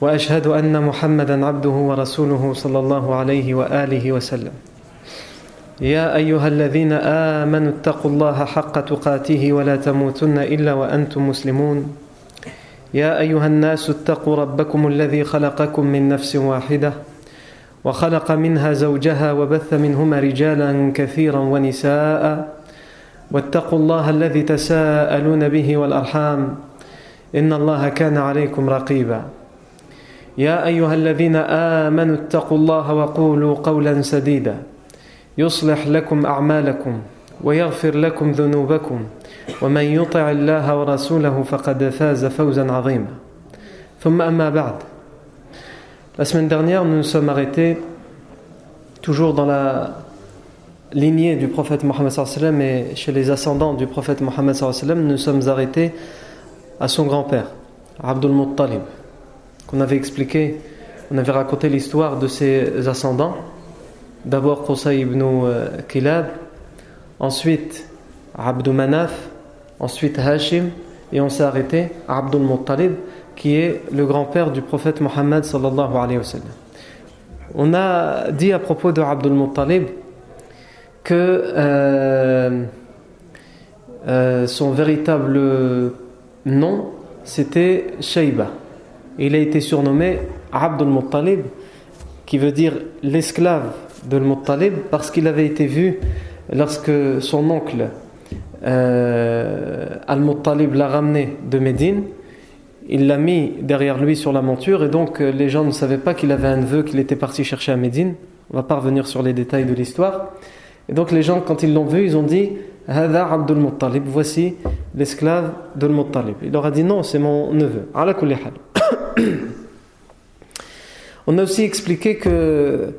وأشهد أن محمدا عبده ورسوله صلى الله عليه وآله وسلم. يا أيها الذين آمنوا اتقوا الله حق تقاته ولا تموتن إلا وأنتم مسلمون. يا أيها الناس اتقوا ربكم الذي خلقكم من نفس واحدة وخلق منها زوجها وبث منهما رجالا كثيرا ونساء واتقوا الله الذي تساءلون به والأرحام إن الله كان عليكم رقيبا. يا أيها الذين آمنوا اتقوا الله وقولوا قولا سديدا يصلح لكم أعمالكم ويغفر لكم ذنوبكم ومن يطع الله ورسوله فقد فاز فوزا عظيما. ثم أما بعد. La semaine dernière, nous nous sommes arrêtés toujours dans la lignée du prophète Mohammed sallallahu alayhi wa sallam et chez les ascendants du prophète Mohammed sallallahu alayhi wa sallam. Nous sommes arrêtés à son grand-père, Abdul Muttalib, qu'on avait expliqué, on avait raconté l'histoire de ses ascendants. D'abord Qusay ibn Kilab, ensuite Abdou Manaf, ensuite Hashim, et on s'est arrêté à Abdul Muttalib, qui est le grand-père du prophète Mohammed sallallahu alayhi wa sallam. On a dit à propos de Abdul Muttalib que son véritable nom c'était Shayba. Il a été surnommé Abdul Muttalib, qui veut dire l'esclave de Muttalib, parce qu'il avait été vu lorsque son oncle Al-Muttalib l'a ramené de Médine. Il l'a mis derrière lui sur la monture, et donc les gens ne savaient pas qu'il avait un neveu qu'il était parti chercher à Médine. On va pas revenir sur les détails de l'histoire. Et donc les gens, quand ils l'ont vu, ils ont dit « Hada Abdul Muttalib », voici l'esclave de Muttalib. Il leur a dit « Non, c'est mon neveu. » Ala kulli hal. On a aussi expliqué que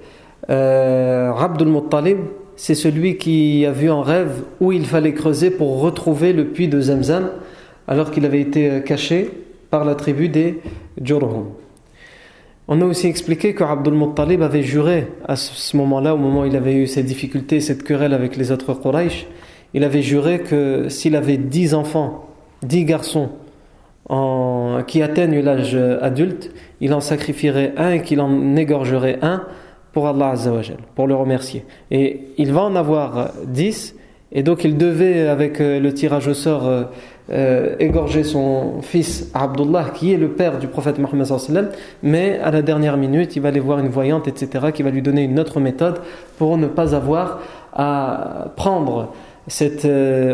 Abdul Muttalib, c'est celui qui a vu en rêve où il fallait creuser pour retrouver le puits de Zamzam, alors qu'il avait été caché par la tribu des Jurhum. On a aussi expliqué que Abdul Muttalib avait juré à ce moment-là, au moment où il avait eu ces difficultés, cette querelle avec les autres Quraysh, il avait juré que s'il avait 10 enfants, 10 garçons qui atteignent l'âge adulte, il en sacrifierait un et qu'il en égorgerait un pour Allah Azza wa Jal, pour le remercier. Et il va en avoir 10, et donc il devait, avec le tirage au sort, égorger son fils Abdullah, qui est le père du prophète Mohammed sallallahu alayhi wa sallam, mais à la dernière minute il va aller voir une voyante, etc., qui va lui donner une autre méthode pour ne pas avoir à prendre cette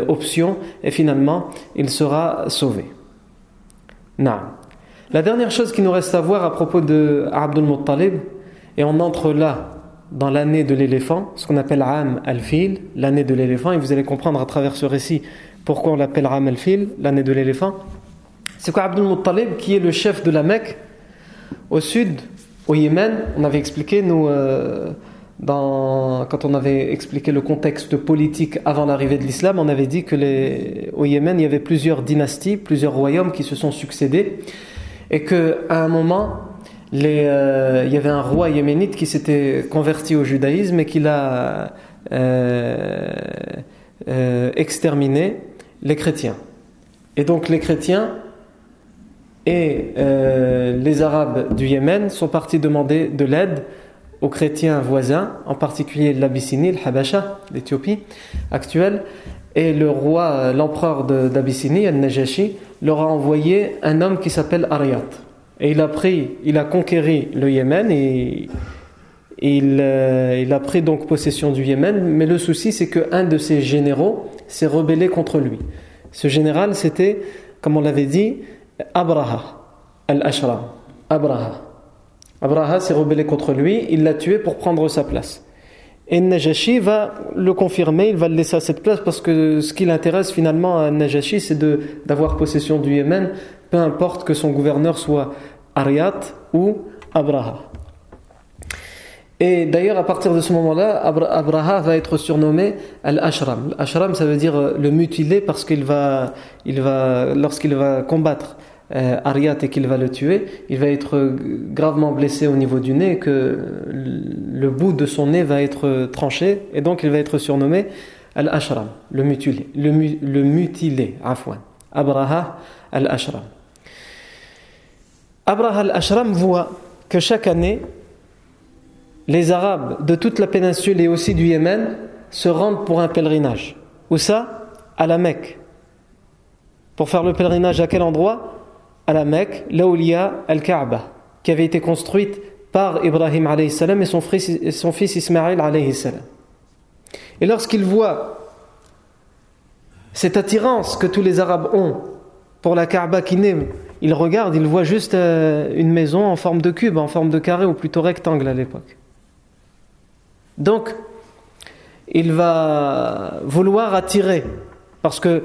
option, et finalement il sera sauvé. Naam. La dernière chose qui nous reste à voir à propos de Abdul Muttalib, et on entre là dans l'année de l'éléphant, ce qu'on appelle Am al-Fil, l'année de l'éléphant, et vous allez comprendre à travers ce récit pourquoi on l'appelle Am al-Fil, l'année de l'éléphant. C'est quoi Abdul Muttalib, qui est le chef de la Mecque au sud, au Yémen. On avait expliqué, nous, quand on avait expliqué le contexte politique avant l'arrivée de l'islam, on avait dit que au Yémen il y avait plusieurs dynasties, plusieurs royaumes qui se sont succédés, et qu'à un moment il y avait un roi yéménite qui s'était converti au judaïsme et qui l'a exterminé, les chrétiens. Et donc les chrétiens et les Arabes du Yémen sont partis demander de l'aide aux chrétiens voisins, en particulier l'Abyssinie, le Habasha, l'Éthiopie actuelle. Et le roi, l'empereur d'Abyssinie, Al-Najashi, leur a envoyé un homme qui s'appelle Ariat. Et il a conquéri le Yémen, et il a pris donc possession du Yémen. Mais le souci, c'est qu'un de ses généraux s'est rebellé contre lui. Ce général, c'était, comme on l'avait dit, Abraha al-Ashram. Abraha s'est rebellé contre lui, il l'a tué pour prendre sa place. Et Najashi va le confirmer, il va le laisser à cette place, parce que ce qui l'intéresse finalement à Najashi, c'est d'avoir possession du Yémen, peu importe que son gouverneur soit Ariat ou Abraha. Et d'ailleurs, à partir de ce moment-là, Abraha va être surnommé Al-Ashram. Al-Ashram, ça veut dire le mutilé, parce qu'il va, lorsqu'il va combattre Ariat et qu'il va le tuer, il va être gravement blessé au niveau du nez, que le bout de son nez va être tranché, et donc il va être surnommé Al-Ashram, le mutilé, Afwan. Abraha Al-Ashram. Abraha Al-Ashram voit que chaque année, les Arabes de toute la péninsule et aussi du Yémen se rendent pour un pèlerinage. Où ça ? À la Mecque. Pour faire le pèlerinage à quel endroit ? À la Mecque, là où il y a Al-Kaaba, qui avait été construite par Ibrahim alayhi salam et son fils Ismaïl alayhi salam. Et lorsqu'il voit cette attirance que tous les Arabes ont pour la Kaaba qui naît, il regarde, il voit juste une maison en forme de cube, en forme de carré ou plutôt rectangle à l'époque. Donc, il va vouloir attirer, parce que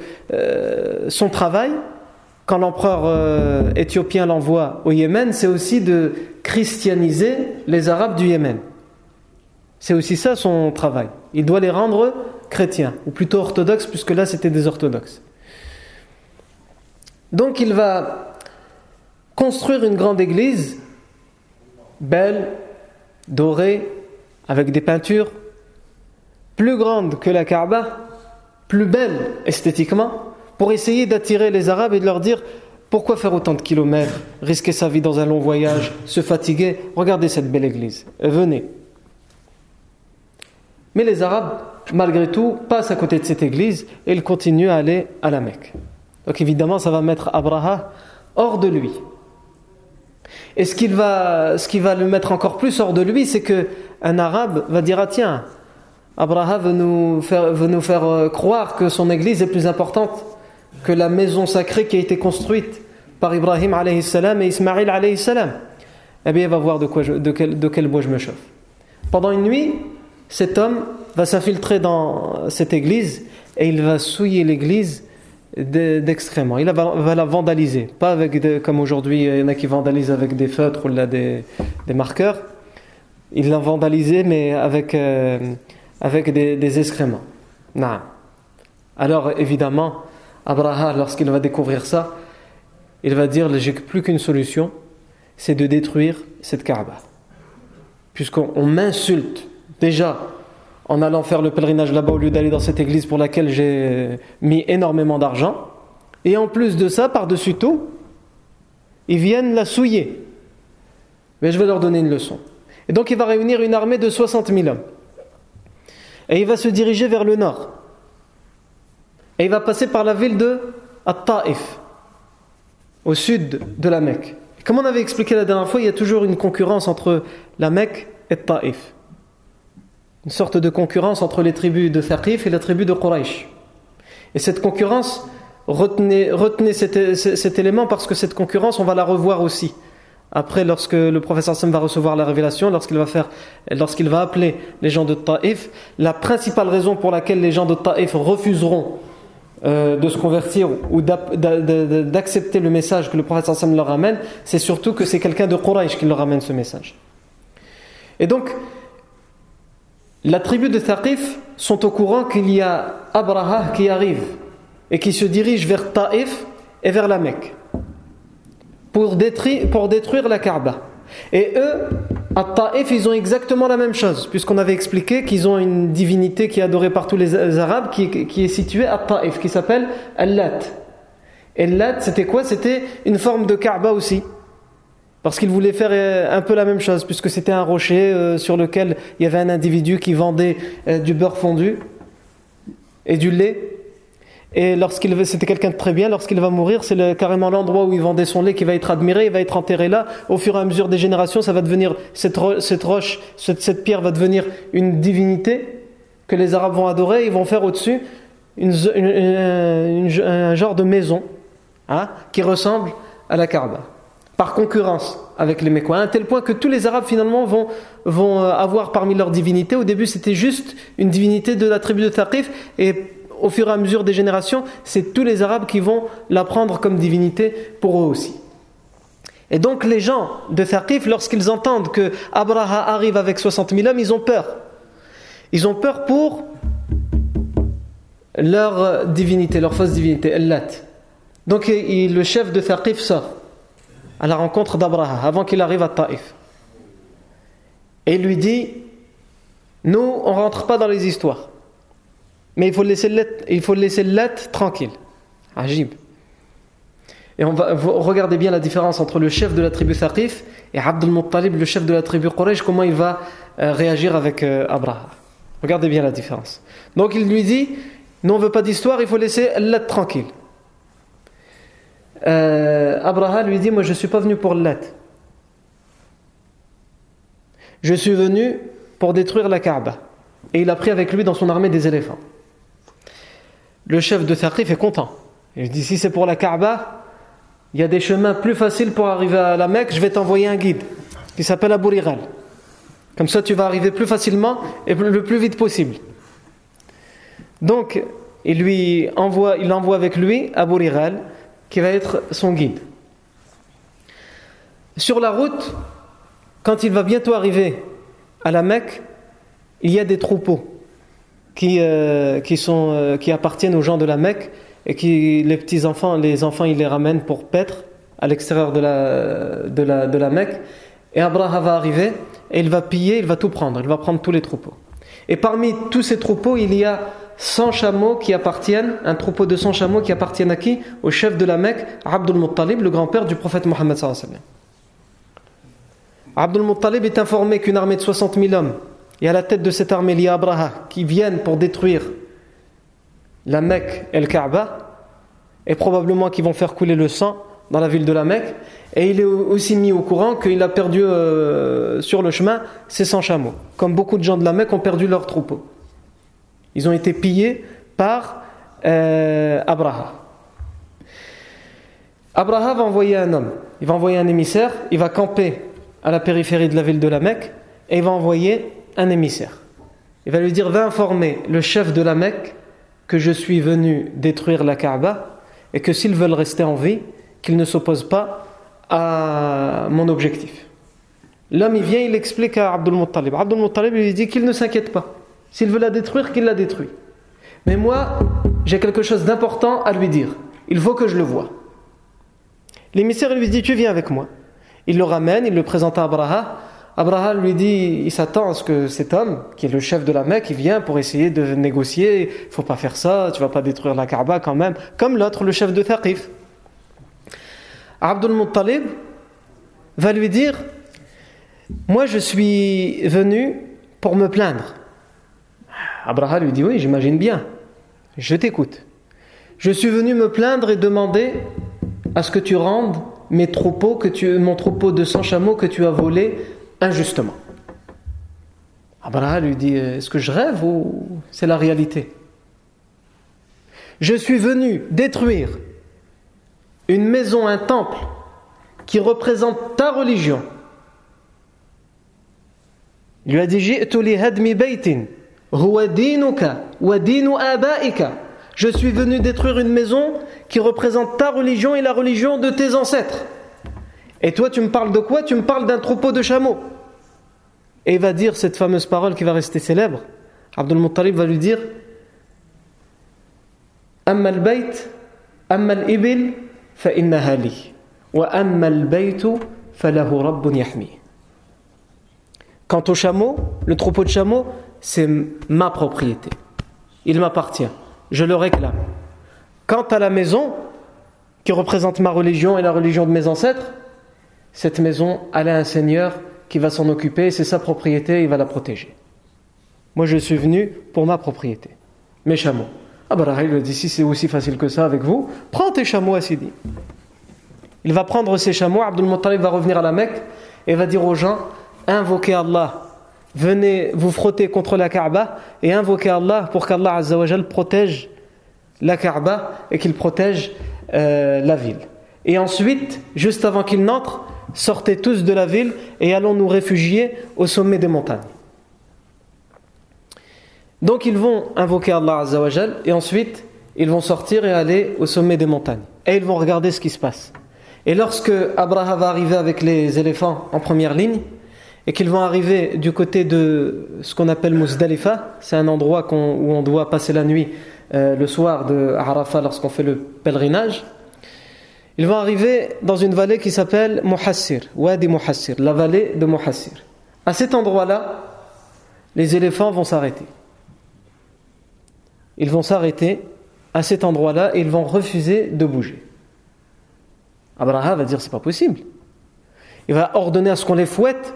son travail, quand l'empereur éthiopien l'envoie au Yémen, c'est aussi de christianiser les Arabes du Yémen. C'est aussi ça son travail. Il doit les rendre chrétiens, ou plutôt orthodoxes, puisque là c'était des orthodoxes. Donc il va construire une grande église, belle, dorée, avec des peintures, plus grande que la Kaaba, plus belle esthétiquement, pour essayer d'attirer les Arabes et de leur dire pourquoi faire autant de kilomètres, risquer sa vie dans un long voyage, se fatiguer, regardez cette belle église, venez. Mais les Arabes, malgré tout, passent à côté de cette église et ils continuent à aller à la Mecque. Donc évidemment, ça va mettre Abraha hors de lui. Et ce qui va le mettre encore plus hors de lui, c'est qu'un Arabe va dire « Ah tiens, Abraha veut nous faire croire que son église est plus importante que la maison sacrée qui a été construite par Ibrahim alayhi salam et Ismaïl alayhi salam. » Eh bien, il va voir de quel bois je me chauffe. Pendant une nuit, cet homme va s'infiltrer dans cette église et il va souiller l'église d'excréments. Il va la vandaliser, pas avec comme aujourd'hui il y en a qui vandalisent avec des feutres ou là des marqueurs. Il l'a vandalisé mais avec des excréments. Naam. Alors évidemment, Abraha, lorsqu'il va découvrir ça, il va dire j'ai plus qu'une solution, c'est de détruire cette Kaaba. Puisqu'on m'insulte déjà en allant faire le pèlerinage là-bas au lieu d'aller dans cette église pour laquelle j'ai mis énormément d'argent, et en plus de ça, par-dessus tout, ils viennent la souiller, mais je vais leur donner une leçon. Et donc il va réunir une armée de 60 000 hommes et il va se diriger vers le nord et il va passer par la ville de At-Taif au sud de la Mecque. Et comme on avait expliqué la dernière fois, il y a toujours une concurrence entre la Mecque et Taif. Une sorte de concurrence entre les tribus de Thaqif et la tribu de Quraysh. Et cette concurrence, retenez cet élément, parce que cette concurrence, on va la revoir aussi. Après, lorsque le prophète Sassam va recevoir la révélation, lorsqu'il va appeler les gens de Taif, la principale raison pour laquelle les gens de Taif refuseront de se convertir ou d'accepter le message que le prophète Sassam leur ramène, c'est surtout que c'est quelqu'un de Quraysh qui leur ramène ce message. Et donc, la tribu de Thaqif sont au courant qu'il y a Abraha qui arrive et qui se dirige vers Taif et vers la Mecque pour détruire la Kaaba. Et eux, à Taif, ils ont exactement la même chose, puisqu'on avait expliqué qu'ils ont une divinité qui est adorée par tous les Arabes qui est située à Taif, qui s'appelle Al-Lat. Et Al-Lat, c'était quoi ? C'était une forme de Kaaba aussi. Parce qu'il voulait faire un peu la même chose, puisque c'était un rocher sur lequel il y avait un individu qui vendait du beurre fondu et du lait. Et c'était quelqu'un de très bien, lorsqu'il va mourir, c'est carrément l'endroit où il vendait son lait qui va être admiré, il va être enterré là. Au fur et à mesure des générations, ça va devenir cette pierre va devenir une divinité que les Arabes vont adorer. Ils vont faire au-dessus un genre de maison, hein, qui ressemble à la Kaaba, par concurrence avec les Mécois, à un tel point que tous les Arabes finalement vont avoir parmi leurs divinités. Au début c'était juste une divinité de la tribu de Thaqif, et au fur et à mesure des générations, c'est tous les Arabes qui vont la prendre comme divinité pour eux aussi. Et donc les gens de Thaqif, lorsqu'ils entendent que Abraha arrive avec 60 000 hommes, ils ont peur. Ils ont peur pour leur divinité, leur fausse divinité, Allat. Donc le chef de Thaqif sort à la rencontre d'Abraha, avant qu'il arrive à Taïf. Et il lui dit, nous, on ne rentre pas dans les histoires. Mais il faut laisser l'être tranquille. Ajib. Et regardez bien la différence entre le chef de la tribu Thaqif et Abd al-Muttalib, le chef de la tribu Quraysh, comment il va réagir avec Abraha. Regardez bien la différence. Donc il lui dit, nous on ne veut pas d'histoire, il faut laisser l'être tranquille. Abraha lui dit, moi je ne suis pas venu pour l'être. Je suis venu pour détruire la Kaaba. Et il a pris avec lui dans son armée des éléphants. Le chef de Thaqif est content. Il dit, si c'est pour la Kaaba, il y a des chemins plus faciles pour arriver à la Mecque, je vais t'envoyer un guide qui s'appelle Abu Righal. Comme ça tu vas arriver plus facilement et le plus vite possible. Donc il envoie avec lui Abu Righal qui va être son guide. Sur la route, quand il va bientôt arriver à la Mecque, il y a des troupeaux qui appartiennent aux gens de la Mecque et qui les enfants ils les ramènent pour paître à l'extérieur de la Mecque. Et Abraha va arriver et il va piller, il va tout prendre, il va prendre tous les troupeaux. Et parmi tous ces troupeaux, il y a 100 chameaux qui appartiennent, un troupeau de 100 chameaux qui appartiennent à qui ? Au chef de la Mecque, Abd al-Muttalib, le grand-père du prophète Mohammed sallallahu alayhi wa sallam. Abd al-Muttalib est informé qu'une armée de 60 000 hommes, et à la tête de cette armée, il y a Abraha, qui viennent pour détruire la Mecque et le Kaaba, et probablement qu'ils vont faire couler le sang dans la ville de la Mecque. Et il est aussi mis au courant qu'il a perdu sur le chemin ses 100 chameaux. Comme beaucoup de gens de la Mecque ont perdu leurs troupeaux. Ils ont été pillés par Abraha. Abraha va envoyer un homme, il va envoyer un émissaire, il va camper à la périphérie de la ville de la Mecque et il va envoyer un émissaire. Il va lui dire, va informer le chef de la Mecque que je suis venu détruire la Kaaba et que s'ils veulent rester en vie, qu'ils ne s'opposent pas à mon objectif. L'homme il vient, il explique à Abd al-Muttalib. Abd al-Muttalib lui dit qu'il ne s'inquiète pas. S'il veut la détruire, qu'il la détruit. Mais moi, j'ai quelque chose d'important à lui dire. Il faut que je le voie. L'émissaire lui dit, tu viens avec moi. Il le ramène, il le présente à Abraha. Abraha lui dit, il s'attend à ce que cet homme, qui est le chef de la Mecque, il vient pour essayer de négocier. Il ne faut pas faire ça, tu ne vas pas détruire la Kaaba quand même. Comme l'autre, le chef de Thaqif. Abd al-Muttalib va lui dire, moi je suis venu pour me plaindre. Abraha lui dit, oui, j'imagine bien, je t'écoute. Je suis venu me plaindre et demander à ce que tu rendes mes troupeaux, mon troupeau de 100 chameaux que tu as volé injustement. Abraha lui dit, est-ce que je rêve ou c'est la réalité ? Je suis venu détruire une maison, un temple qui représente ta religion. Il lui a dit, ji'tu li hadmi baytin huwa dinuka wa dinu abaika. Je suis venu détruire une maison qui représente ta religion et la religion de tes ancêtres. Et toi, tu me parles de quoi ? Tu me parles d'un troupeau de chameaux. Et il va dire cette fameuse parole qui va rester célèbre. Abd al-Muttalib va lui dire, amma al-bayt, amma al-ibil, fa innaha li, wa amma al-bayt, fa lahu rabbun yahmi. Quant au chameau, le troupeau de chameaux, c'est ma propriété. Il m'appartient. Je le réclame. Quant à la maison, qui représente ma religion et la religion de mes ancêtres, cette maison, elle a un seigneur qui va s'en occuper, c'est sa propriété, il va la protéger. Moi, je suis venu pour ma propriété, mes chameaux. Abraha lui dit, si c'est aussi facile que ça avec vous, prends tes chameaux, Sidi. Il va prendre ses chameaux, Abd al-Muttalib va revenir à la Mecque et va dire aux gens, invoquez Allah. Venez vous frotter contre la Kaaba et invoquer Allah pour qu'Allah Azza wa Jal protège la Kaaba et qu'il protège la ville. Et ensuite, juste avant qu'il n'entre, sortez tous de la ville et allons nous réfugier au sommet des montagnes. Donc ils vont invoquer Allah Azza wa Jal et ensuite ils vont sortir et aller au sommet des montagnes. Et ils vont regarder ce qui se passe. Et lorsque Abraha va arriver avec les éléphants en première ligne et qu'ils vont arriver du côté de ce qu'on appelle Muzdalifa, c'est un endroit où on doit passer la nuit le soir de Arafat lorsqu'on fait le pèlerinage, ils vont arriver dans une vallée qui s'appelle Muhassir, Wadi Muhassir, la vallée de Muhassir. À cet endroit-là, les éléphants vont s'arrêter. Ils vont s'arrêter à cet endroit-là et ils vont refuser de bouger. Abraha va dire c'est pas possible. Il va ordonner à ce qu'on les fouette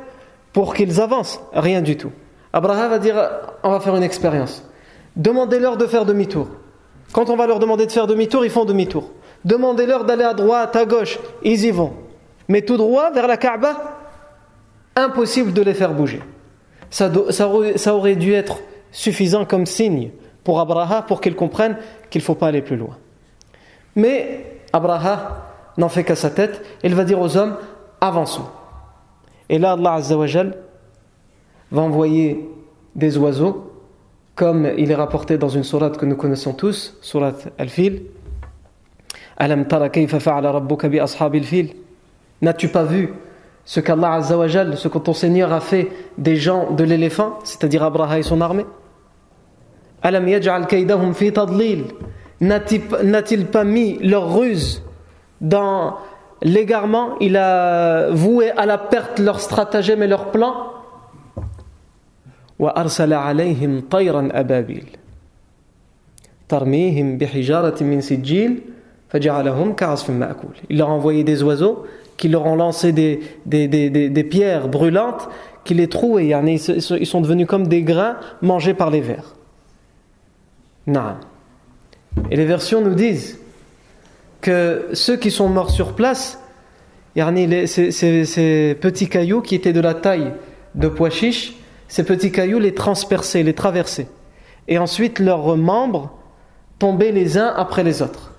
pour qu'ils avancent. Rien du tout. Abraha va dire on va faire une expérience. Demandez-leur de faire demi-tour. Quand on va leur demander de faire demi-tour, ils font demi-tour. Demandez-leur d'aller à droite, à gauche, ils y vont. Mais tout droit vers la Kaaba, impossible de les faire bouger. Ça aurait dû être suffisant comme signe pour Abraha, pour qu'il comprenne qu'il ne faut pas aller plus loin. Mais Abraha n'en fait qu'à sa tête, il va dire aux hommes avançons. Et là Allah Azza wa Jal va envoyer des oiseaux, comme il est rapporté dans une sourate que nous connaissons tous, sourate Al-Fil. Alam tara kayfa fa'ala rabbuka bi ashabil fil? N'as-tu pas vu ce qu'Allah Azza wa Jal, ce que ton Seigneur a fait des gens de l'éléphant, c'est-à-dire Abraha et son armée? Alam yaj'al kaydahum fi tadlil? N'a-t-il pas mis leur ruse dans l'égarement? Il a voué à la perte leur stratagème et leur plan. Wa arsala alayhim tayran ababil tarmihim bihijaratin min sijil faj'alahum ka'asfin ma'kul. Il leur a envoyé des oiseaux qui leur ont lancé des pierres brûlantes qui les trouaient, ils sont devenus comme des grains mangés par les vers. Naam. Et les versions nous disent que ceux qui sont morts sur place, ces petits cailloux qui étaient de la taille de pois chiches, ces petits cailloux les transperçaient, les traversaient. Et ensuite leurs membres tombaient les uns après les autres.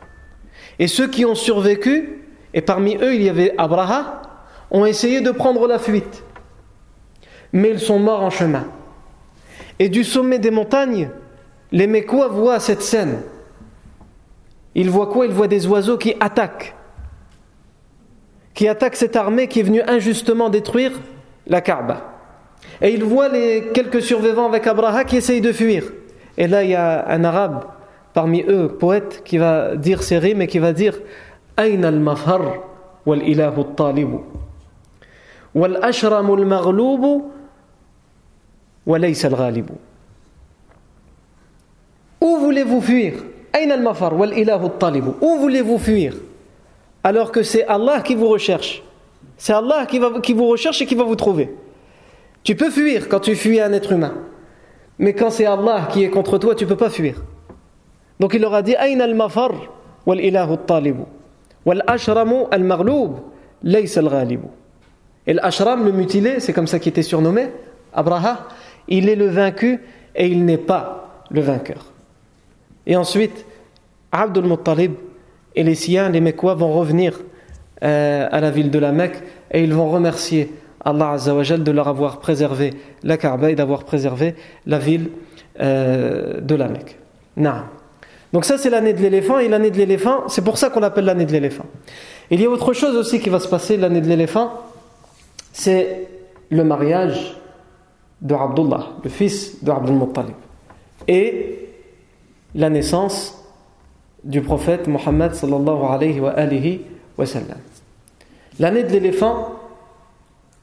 Et ceux qui ont survécu, et parmi eux il y avait Abraha, ont essayé de prendre la fuite. Mais ils sont morts en chemin. Et du sommet des montagnes, les Mekwa voient cette scène. Ils voient quoi? Ils voient des oiseaux qui attaquent. Qui attaquent cette armée qui est venue injustement détruire la Kaaba. Et ils voient les quelques survivants avec Abraha qui essayent de fuir. Et là, il y a un arabe parmi eux, poète, qui va dire ces rimes et qui va dire Aïna al-mafar wal-ilahu al-talibu wal-ashramu al-maghlubu walaysa al-ghalibu. Où voulez-vous fuir? Aïna al-mafar wal-ilahu al-talibu. Où voulez-vous fuir? Alors que c'est Allah qui vous recherche. C'est Allah qui vous recherche et qui va vous trouver. Tu peux fuir quand tu fuis un être humain. Mais quand c'est Allah qui est contre toi, tu ne peux pas fuir. Donc il leur a dit Aïna al-mafar wal-ilahu al-talibu wal-ashramu al-maghlub laysa al-ghalibu. Et l'ashram, le mutilé, c'est comme ça qu'il était surnommé, Abraha, il est le vaincu et il n'est pas le vainqueur. Et ensuite, Abdul Muttalib et les siens, les Mekwa, vont revenir à la ville de la Mecque et ils vont remercier Allah Azza wa Jal de leur avoir préservé la Kaaba et d'avoir préservé la ville de la Mecque. Naam. Donc ça c'est l'année de l'éléphant, et l'année de l'éléphant, c'est pour ça qu'on l'appelle l'année de l'éléphant. Il y a autre chose aussi qui va se passer l'année de l'éléphant, c'est le mariage de Abdullah, le fils de Abdul Muttalib, et la naissance du prophète Muhammad sallallahu alayhi wa sallam. L'année de l'éléphant,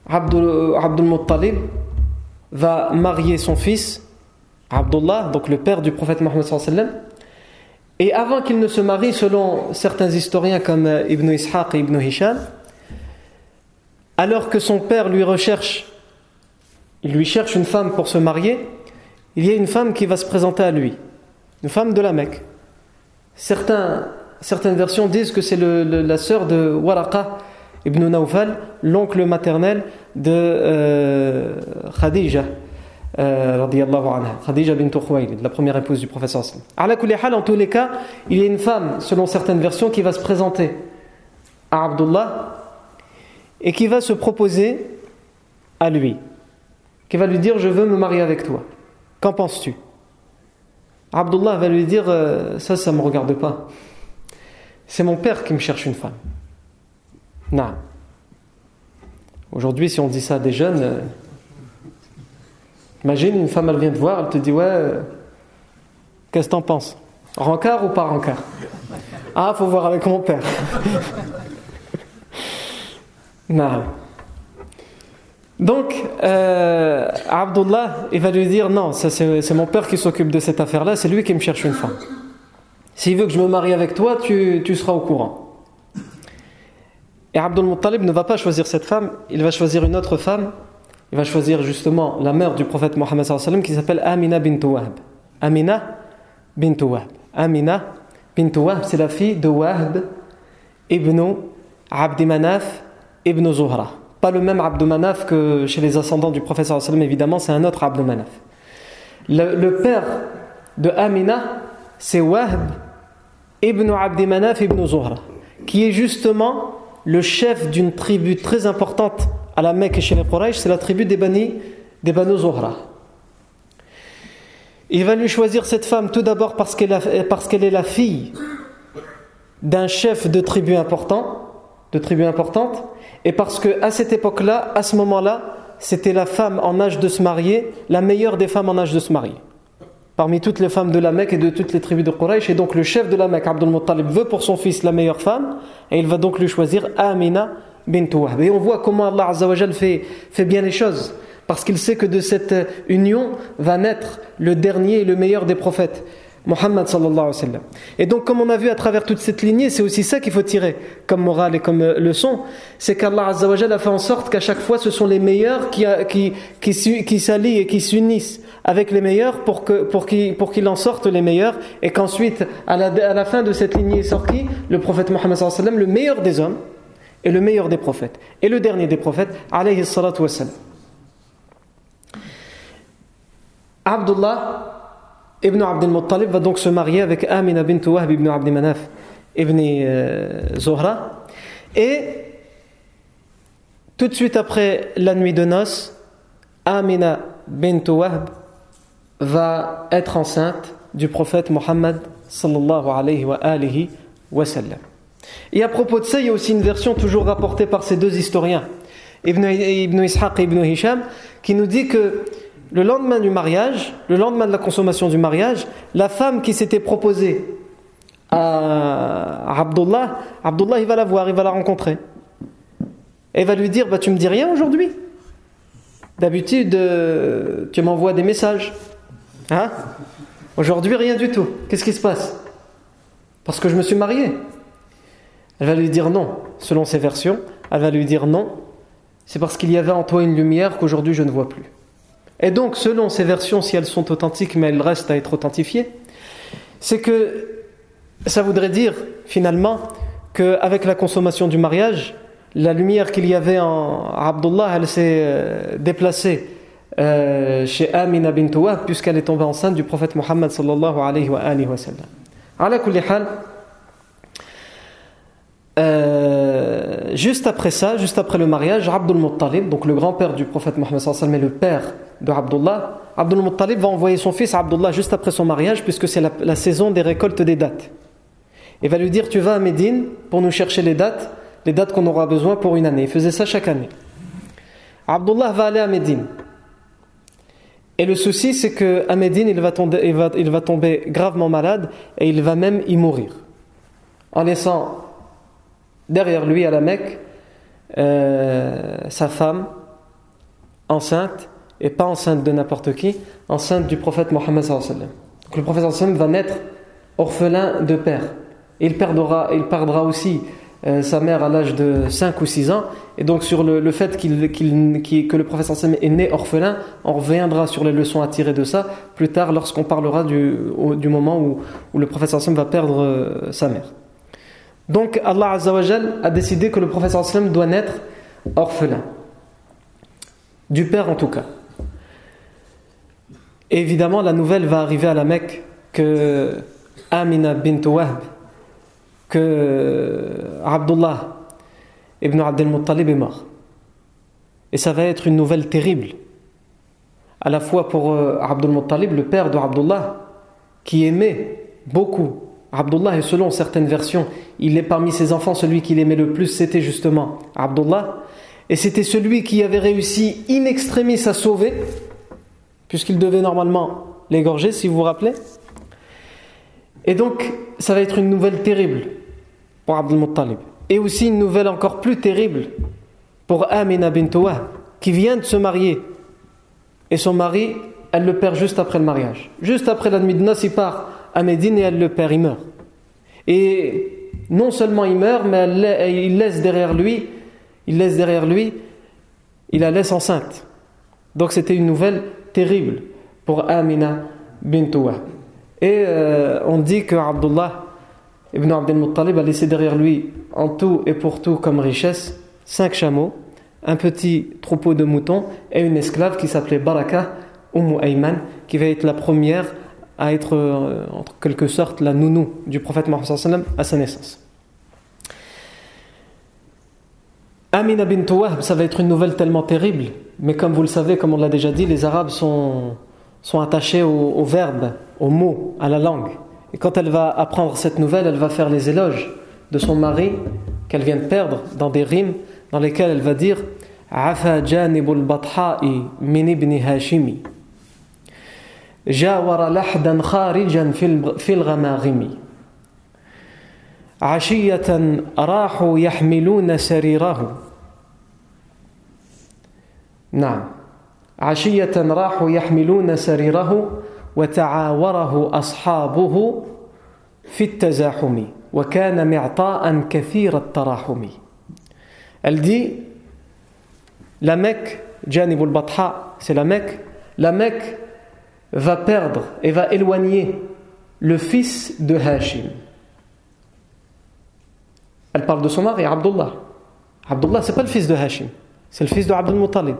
Abdul Muttalib va marier son fils Abdullah, donc le père du prophète Muhammad sallallahu alayhi wa sallam. Et avant qu'il ne se marie, selon certains historiens comme Ibn Ishaq et Ibn Hisham, alors que son père lui cherche une femme pour se marier, il y a une femme qui va se présenter à lui, une femme de la Mecque. Certaines versions disent que c'est la sœur de Waraqa Ibn Nawfal, l'oncle maternel de Khadija. Radiyallahu anha, Khadija bint Khuwaylid, la première épouse du prophète sallallahu alayhi wa sallam. En tous les cas, il y a une femme, selon certaines versions, qui va se présenter à Abdullah et qui va se proposer à lui, qui va lui dire je veux me marier avec toi, qu'en penses-tu? Abdullah va lui dire ça me regarde pas, c'est mon père qui me cherche une femme. Naam. Aujourd'hui, si on dit ça à des jeunes, imagine une femme, elle vient te voir, elle te dit ouais, qu'est-ce que t'en penses ? Rencard ou pas rencard ? Ah, faut voir avec mon père. Naam. Donc, Abdullah, il va lui dire non, ça c'est mon père qui s'occupe de cette affaire-là, c'est lui qui me cherche une femme. S'il veut que je me marie avec toi, tu seras au courant. Et Abdul Muttalib ne va pas choisir cette femme, il va choisir une autre femme. Il va choisir justement la mère du prophète Mohammed sallallahu alayhi wa sallam qui s'appelle Amina bint Wahb. Amina bint Wahb. Amina bint Wahb, c'est la fille de Wahb ibn Abd Manaf ibn Zuhra. Pas le même Abd Manaf que chez les ascendants du prophète sallallahu alayhi wa sallam, évidemment, c'est un autre Abd Manaf. Le père de Amina, c'est Wahb ibn Abd Manaf ibn Zuhra, qui est justement le chef d'une tribu très importante à la Mecque et chez les Quraysh, c'est la tribu des Banu Zuhra. Il va lui choisir cette femme tout d'abord parce qu'elle est la fille d'un chef de tribu importante, et parce qu'à cette époque-là, à ce moment-là, c'était la femme en âge de se marier, la meilleure des femmes en âge de se marier, parmi toutes les femmes de la Mecque et de toutes les tribus de Quraysh. Et donc le chef de la Mecque, Abdul Muttalib, veut pour son fils la meilleure femme, et il va donc lui choisir Amina bint Wahb. Et on voit comment Allah Azza wa Jal fait bien les choses, parce qu'il sait que de cette union va naître le dernier et le meilleur des prophètes, Muhammad sallallahu alayhi wa sallam. Et donc, comme on a vu à travers toute cette lignée, c'est aussi ça qu'il faut tirer comme morale et comme leçon, c'est qu'Allah Azza wa Jal a fait en sorte qu'à chaque fois ce sont les meilleurs qui s'allient et qui s'unissent avec les meilleurs pour qu'il en sorte les meilleurs, et qu'ensuite à la fin de cette lignée sorte qui le prophète Muhammad sallallahu alayhi wa sallam, le meilleur des hommes et le meilleur des prophètes et le dernier des prophètes, alayhi salatu wassalam. Abdullah ibn Abdul Muttalib va donc se marier avec Amina bint Wahb ibn Abd Manaf ibn Zuhra, et tout de suite après la nuit de noces, Amina bint Wahb va être enceinte du prophète Muhammad sallallahu alayhi wa sallam. Et à propos de ça, il y a aussi une version toujours rapportée par ces deux historiens, Ibn Ishaq et Ibn Hisham, qui nous dit que le lendemain du mariage, le lendemain de la consommation du mariage, la femme qui s'était proposée à Abdullah, il va la voir, il va la rencontrer. Et il va lui dire, tu me dis rien aujourd'hui. D'habitude, tu m'envoies des messages. Hein ? Aujourd'hui, rien du tout. Qu'est-ce qui se passe ? Parce que je me suis marié. Elle va lui dire non, selon ses versions. Elle va lui dire non, c'est parce qu'il y avait en toi une lumière qu'aujourd'hui je ne vois plus. Et donc, selon ces versions, si elles sont authentiques, mais elles restent à être authentifiées, c'est que ça voudrait dire, finalement, qu'avec la consommation du mariage, la lumière qu'il y avait en Abdullah, elle s'est déplacée chez Amina bint Wahb, puisqu'elle est tombée enceinte du prophète Muhammad sallallahu alayhi wa sallam. Ala kulli hal, juste après ça, juste après le mariage, Abdul Muttalib, donc le grand-père du prophète Mohammed sallallahu alayhi wa sallam et le père de Abdullah, Abdul Muttalib va envoyer son fils Abdullah juste après son mariage, puisque c'est la saison des récoltes des dattes. Il va lui dire, tu vas à Médine pour nous chercher les dattes qu'on aura besoin pour une année. Il faisait ça chaque année. Abdullah va aller à Médine. Et le souci, c'est qu'à Médine, il va tomber gravement malade, et il va même y mourir, en laissant derrière lui à la Mecque sa femme enceinte, et pas enceinte de n'importe qui, enceinte du prophète Mohammed sallallahu alayhi wa sallam. Donc le prophète sallallahu alayhi wa sallam va naître orphelin de père. Il perdra aussi sa mère à l'âge de 5 ou 6 ans, et donc sur le fait que le prophète sallallahu alayhi wa sallam est né orphelin, on reviendra sur les leçons à tirer de ça plus tard lorsqu'on parlera du moment où le prophète sallallahu alayhi wa sallam va perdre sa mère. Donc Allah Azza wa Jal a décidé que le prophète sallallahu alayhi wa sallam doit naître orphelin, du père en tout cas. Et évidemment, la nouvelle va arriver à la Mecque que Amina bint Wahb, que Abdullah ibn Abdul Muttalib est mort. Et ça va être une nouvelle terrible, à la fois pour Abdul Muttalib, le père de Abdullah, qui aimait beaucoup Abdullah, et selon certaines versions, il est parmi ses enfants celui qu'il aimait le plus, c'était justement Abdullah. Et c'était celui qui avait réussi in extremis à sauver, puisqu'il devait normalement l'égorger, si vous vous rappelez. Et donc, ça va être une nouvelle terrible pour Abd al-Muttalib. Et aussi une nouvelle encore plus terrible pour Amina bint Wahb, qui vient de se marier. Et son mari, elle le perd juste après le mariage. Juste après la nuit de noces, il part à Médine et elle le perd, il meurt. Et non seulement il meurt, mais il laisse derrière lui, il la laisse enceinte. Donc c'était une nouvelle terrible pour Amina bint Wahb. Et on dit que Abdullah ibn Abd al-Muttalib a laissé derrière lui en tout et pour tout comme richesse 5 chameaux, un petit troupeau de moutons et une esclave qui s'appelait Baraka Umm Ayman, qui va être la première à être en quelque sorte la nounou du prophète Mohammed sallallahu alayhi wa sallam à sa naissance. Amina bint Wahb, ça va être une nouvelle tellement terrible, mais comme vous le savez, comme on l'a déjà dit, les Arabes sont attachés au verbe, au mot, à la langue. Et quand elle va apprendre cette nouvelle, elle va faire les éloges de son mari qu'elle vient de perdre dans des rimes dans lesquelles elle va dire « Afa janibul batha'i min ibn hashimi jawara lahdan kharijan fil ghamagimi ashiyatan rahu yahmiluna sarirahu » Naam. Ashiyatan rahu yahmiluna sarirahu وتعاوره أصحابه في التزاحم وكان معطاء كثير التراحم. Elle dit, la Mecque, Janib al-Batha, c'est la Mecque va perdre et va éloigner le fils de Hashim. Elle parle de son mari, Abdullah. Abdullah, c'est pas le fils de Hashim, c'est le fils de Abd al-Muttalib.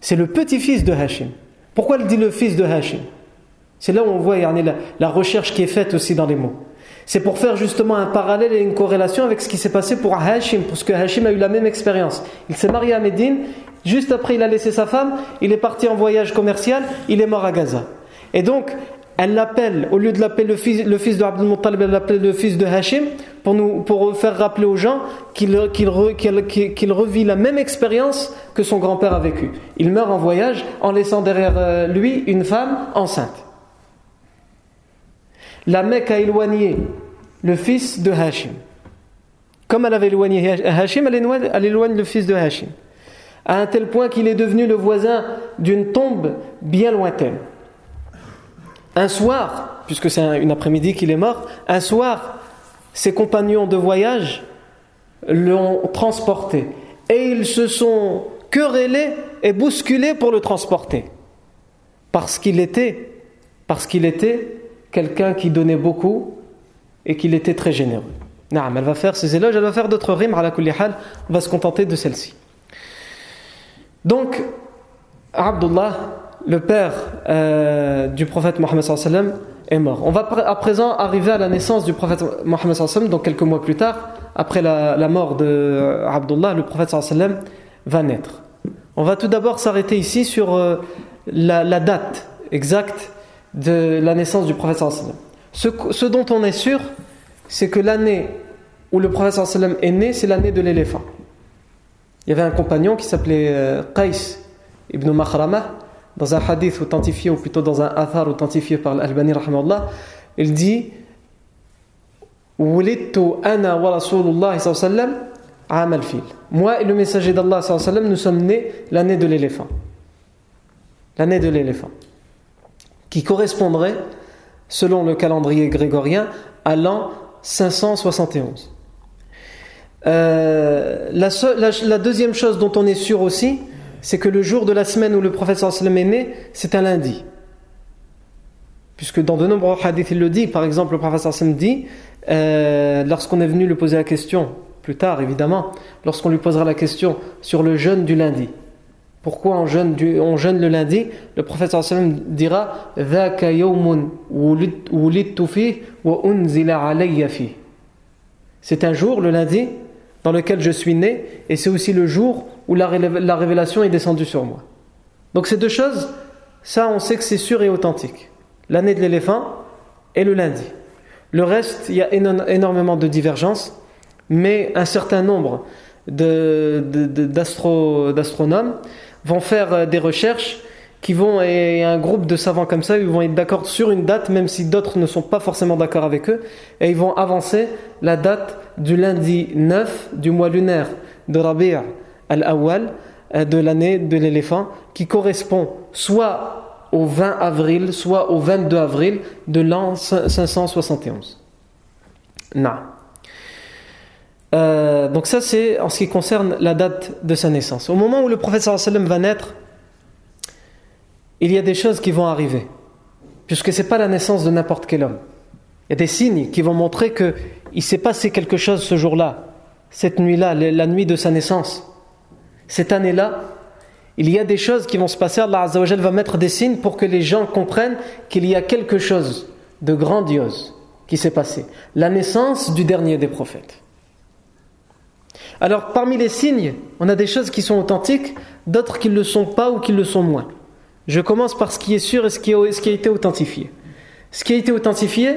C'est le petit-fils de Hashim. Pourquoi elle dit le fils de Hashim ? C'est là où on voit la recherche qui est faite aussi dans les mots. C'est pour faire justement un parallèle et une corrélation avec ce qui s'est passé pour Hashim, parce que Hashim a eu la même expérience. Il s'est marié à Médine, juste après il a laissé sa femme, il est parti en voyage commercial, il est mort à Gaza. Et donc, elle l'appelle, au lieu de l'appeler le fils de Abd al-Muttalib, elle l'appelle le fils de Hashim, pour faire rappeler aux gens qu'il revit la même expérience que son grand-père a vécu. Il meurt en voyage en laissant derrière lui une femme enceinte. La Mecque a éloigné le fils de Hashim. Comme elle avait éloigné Hashim, elle éloigne le fils de Hashim. À un tel point qu'il est devenu le voisin d'une tombe bien lointaine. Un soir, puisque c'est une après-midi qu'il est mort, un soir, ses compagnons de voyage l'ont transporté. Et ils se sont querellés et bousculés pour le transporter. Parce qu'il était quelqu'un qui donnait beaucoup et qu'il était très généreux. Naam, elle va faire ses éloges, elle va faire d'autres rimes, ala kulli hal, on va se contenter de celle-ci. Donc, Abdullah, le père du prophète Mohammed sallallahu alayhi wa sallam, est mort. On va à présent arriver à la naissance du prophète Mohammed sallallahu alayhi wa sallam, donc quelques mois plus tard, après la mort de Abdullah, le prophète sallallahu alayhi wa sallam va naître. On va tout d'abord s'arrêter ici sur la date exacte de la naissance du prophète sallallahu alayhi wa sallam. Ce dont on est sûr, c'est que l'année où le prophète sallallahu alayhi wa sallam est né, c'est l'année de l'éléphant. Il y avait un compagnon qui s'appelait Qais ibn Makhrama. Dans un hadith authentifié, ou plutôt dans un athar authentifié par l'Albani rahimahullah, il dit Wulidtu ana wa rasulullah sallallahu alayhi wa sallam am al-fil. Moi et le messager d'Allah sallallahu alayhi wa sallam, nous sommes nés l'année de l'éléphant. L'année de l'éléphant, qui correspondrait, selon le calendrier grégorien, à l'an 571. La deuxième chose dont on est sûr aussi, c'est que le jour de la semaine où le prophète sallallahu alayhi wa sallam est né, c'est un lundi. Puisque dans de nombreux hadiths, il le dit. Par exemple, le prophète sallallahu alayhi wa sallam dit, lorsqu'on est venu lui poser la question, plus tard évidemment, lorsqu'on lui posera la question sur le jeûne du lundi, pourquoi on jeûne le lundi? Le prophète sallam dira Dhaka yawmun wulidtu fihi wa unzila alayya fihi. C'est un jour, le lundi, dans lequel je suis né, et c'est aussi le jour où la révélation est descendue sur moi. Donc ces deux choses, ça on sait que c'est sûr et authentique. L'année de l'éléphant et le lundi. Le reste, il y a énormément de divergences, mais un certain nombre d'astronomes vont faire des recherches qui vont, et un groupe de savants comme ça, ils vont être d'accord sur une date, même si d'autres ne sont pas forcément d'accord avec eux, et ils vont avancer la date du lundi 9 du mois lunaire de Rabi' al-Awwal de l'année de l'éléphant, qui correspond soit au 20 avril, soit au 22 avril de l'an 571. Donc ça, c'est en ce qui concerne la date de sa naissance. Au moment où le prophète sallallahu alayhi wa sallam va naître, il y a des choses qui vont arriver, puisque ce n'est pas la naissance de n'importe quel homme. Il y a des signes qui vont montrer qu'il s'est passé quelque chose ce jour-là, cette nuit-là, la nuit de sa naissance. Cette année-là, il y a des choses qui vont se passer. Allah Azza wa Jal va mettre des signes pour que les gens comprennent qu'il y a quelque chose de grandiose qui s'est passé. La naissance du dernier des prophètes. Alors, parmi les signes, on a des choses qui sont authentiques, d'autres qui ne le sont pas ou qui le sont moins. Je commence par ce qui est sûr et ce qui a été authentifié. Ce qui a été authentifié,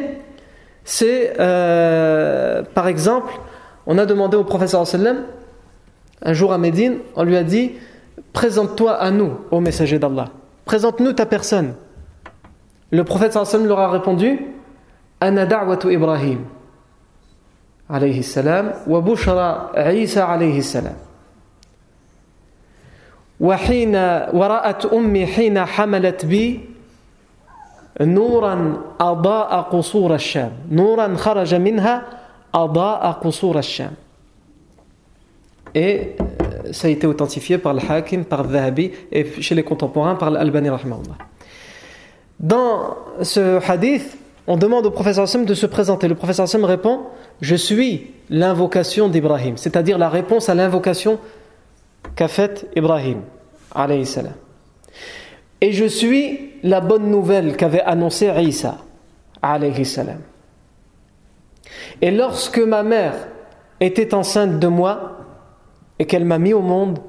c'est, par exemple, on a demandé au prophète sallallahu alayhi wa sallam, un jour à Médine, on lui a dit « Présente-toi à nous, ô messager d'Allah. Présente-nous ta personne. » Le prophète sallallahu alayhi wa sallam leur a répondu « Ana da'watu Ibrahim alayhi salam wa bushra Isa alayhi salam. » وحين ورأت أمي حين حملت بي نورا أضاء قصور الشام نورا خرج منها أضاء قصور الشام. Et ça a été authentifié par le Hakim, par le Dhahabi et chez les contemporains par l'Albani rahimahullah. Dans ce hadith, on demande au professeur Sam de se présenter. Le professeur Sam répond: je suis l'invocation d'Ibrahim, c'est-à-dire la réponse à l'invocation qu'a fait Ibrahim alayhi salam, et je suis la bonne nouvelle qu'avait annoncé Isa alayhi salam, et lorsque ma mère était enceinte de moi et qu'elle m'a mis au monde,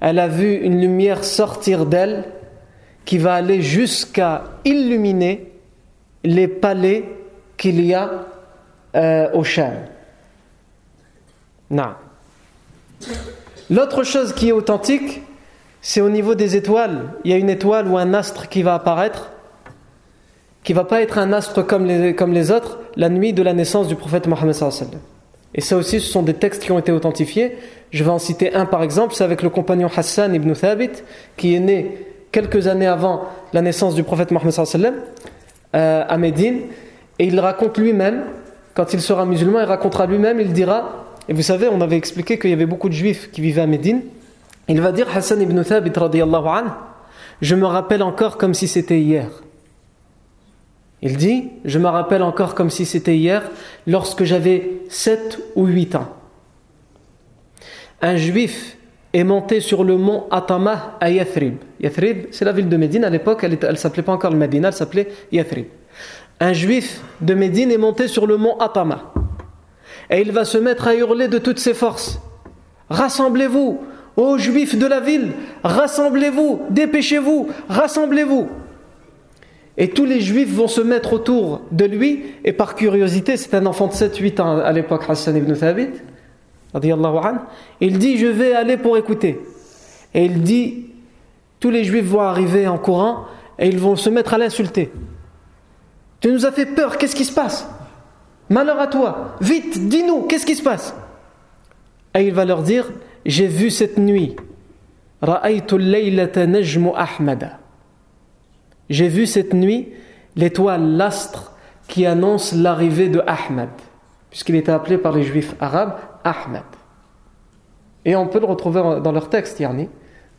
elle a vu une lumière sortir d'elle qui va aller jusqu'à illuminer les palais qu'il y a au Sham. L'autre chose qui est authentique, c'est au niveau des étoiles. Il y a une étoile ou un astre qui va apparaître, qui ne va pas être un astre comme les autres, la nuit de la naissance du prophète Mohammed sallallahu alayhi wa sallam. Et ça aussi, ce sont des textes qui ont été authentifiés. Je vais en citer un par exemple, c'est avec le compagnon Hassan ibn Thabit, qui est né quelques années avant la naissance du prophète Mohammed sallallahu alayhi wa sallam, à Médine. Et il raconte lui-même, quand il sera musulman, il racontera lui-même, il dira... Et vous savez, on avait expliqué qu'il y avait beaucoup de juifs qui vivaient à Médine. Il va dire, Hassan ibn Thabit radiyallahu anhu, je me rappelle encore comme si c'était hier. Il dit, je me rappelle encore comme si c'était hier, lorsque j'avais 7 ou 8 ans. Un juif est monté sur le mont Atamah à Yathrib. Yathrib, c'est la ville de Médine. À l'époque, elle ne s'appelait pas encore le Médine, elle s'appelait Yathrib. Un juif de Médine est monté sur le mont Atamah. Et il va se mettre à hurler de toutes ses forces. Rassemblez-vous, ô juifs de la ville, rassemblez-vous, dépêchez-vous, rassemblez-vous. Et tous les juifs vont se mettre autour de lui, et par curiosité, c'est un enfant de 7-8 ans à l'époque, Hassan ibn Thabit, radiyallahu anhu, il dit, je vais aller pour écouter. Et il dit, tous les juifs vont arriver en courant, et ils vont se mettre à l'insulter. Tu nous as fait peur, qu'est-ce qui se passe ? Malheur à toi, vite, dis-nous, qu'est-ce qui se passe? Et il va leur dire, j'ai vu cette nuit, j'ai vu cette nuit l'étoile, l'astre qui annonce l'arrivée de Ahmad, puisqu'il était appelé par les juifs arabes Ahmad. Et on peut le retrouver dans leur texte, Yarni,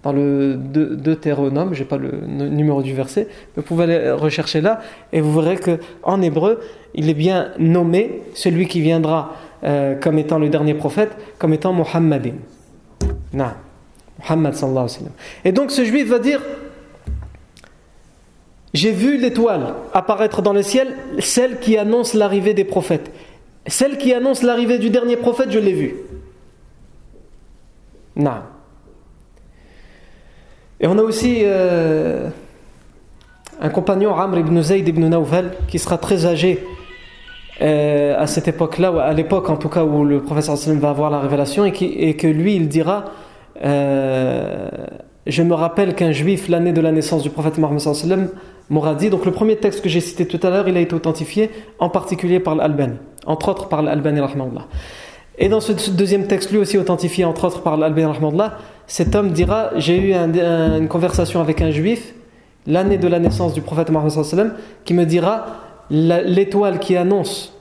dans le Deutéronome, je n'ai pas le numéro du verset, mais vous pouvez aller rechercher là, et vous verrez qu'en hébreu, il est bien nommé celui qui viendra comme étant le dernier prophète, comme étant Muhammadin. Muhammad sallallahu alayhi wa sallam. Et donc ce juif va dire, j'ai vu l'étoile apparaître dans le ciel, celle qui annonce l'arrivée des prophètes. Celle qui annonce l'arrivée du dernier prophète, je l'ai vue. Et on a aussi un compagnon, Amr ibn Zayd ibn Nawfal, qui sera très âgé à cette époque-là, ou à l'époque en tout cas où le professeur sallam va avoir la révélation, et que lui il dira je me rappelle qu'un juif, l'année de la naissance du prophète Mohammed sallam, m'aura dit, donc le premier texte que j'ai cité tout à l'heure, il a été authentifié en particulier par l'Albani, entre autres par l'Albani rahmahullah. Et dans ce deuxième texte, lui aussi authentifié entre autres par l'Albani rahmahullah, cet homme dira, j'ai eu une conversation avec un juif l'année de la naissance du prophète Mohammed sallam, qui me dira l'étoile qui annonce,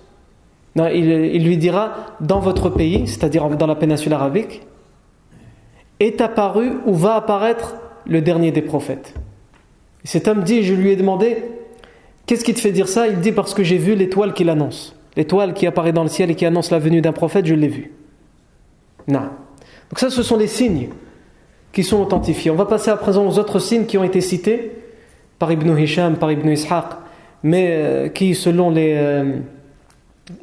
non, il lui dira, dans votre pays, c'est-à-dire dans la péninsule arabique, est apparu ou va apparaître le dernier des prophètes. Cet homme dit, je lui ai demandé, qu'est-ce qui te fait dire ça? Il dit, parce que j'ai vu l'étoile qui l'annonce. L'étoile qui apparaît dans le ciel et qui annonce la venue d'un prophète, je l'ai vue. Non. Donc ça, ce sont les signes qui sont authentifiés. On va passer à présent aux autres signes qui ont été cités par Ibn Hisham, par Ibn Ishaq, mais qui, selon les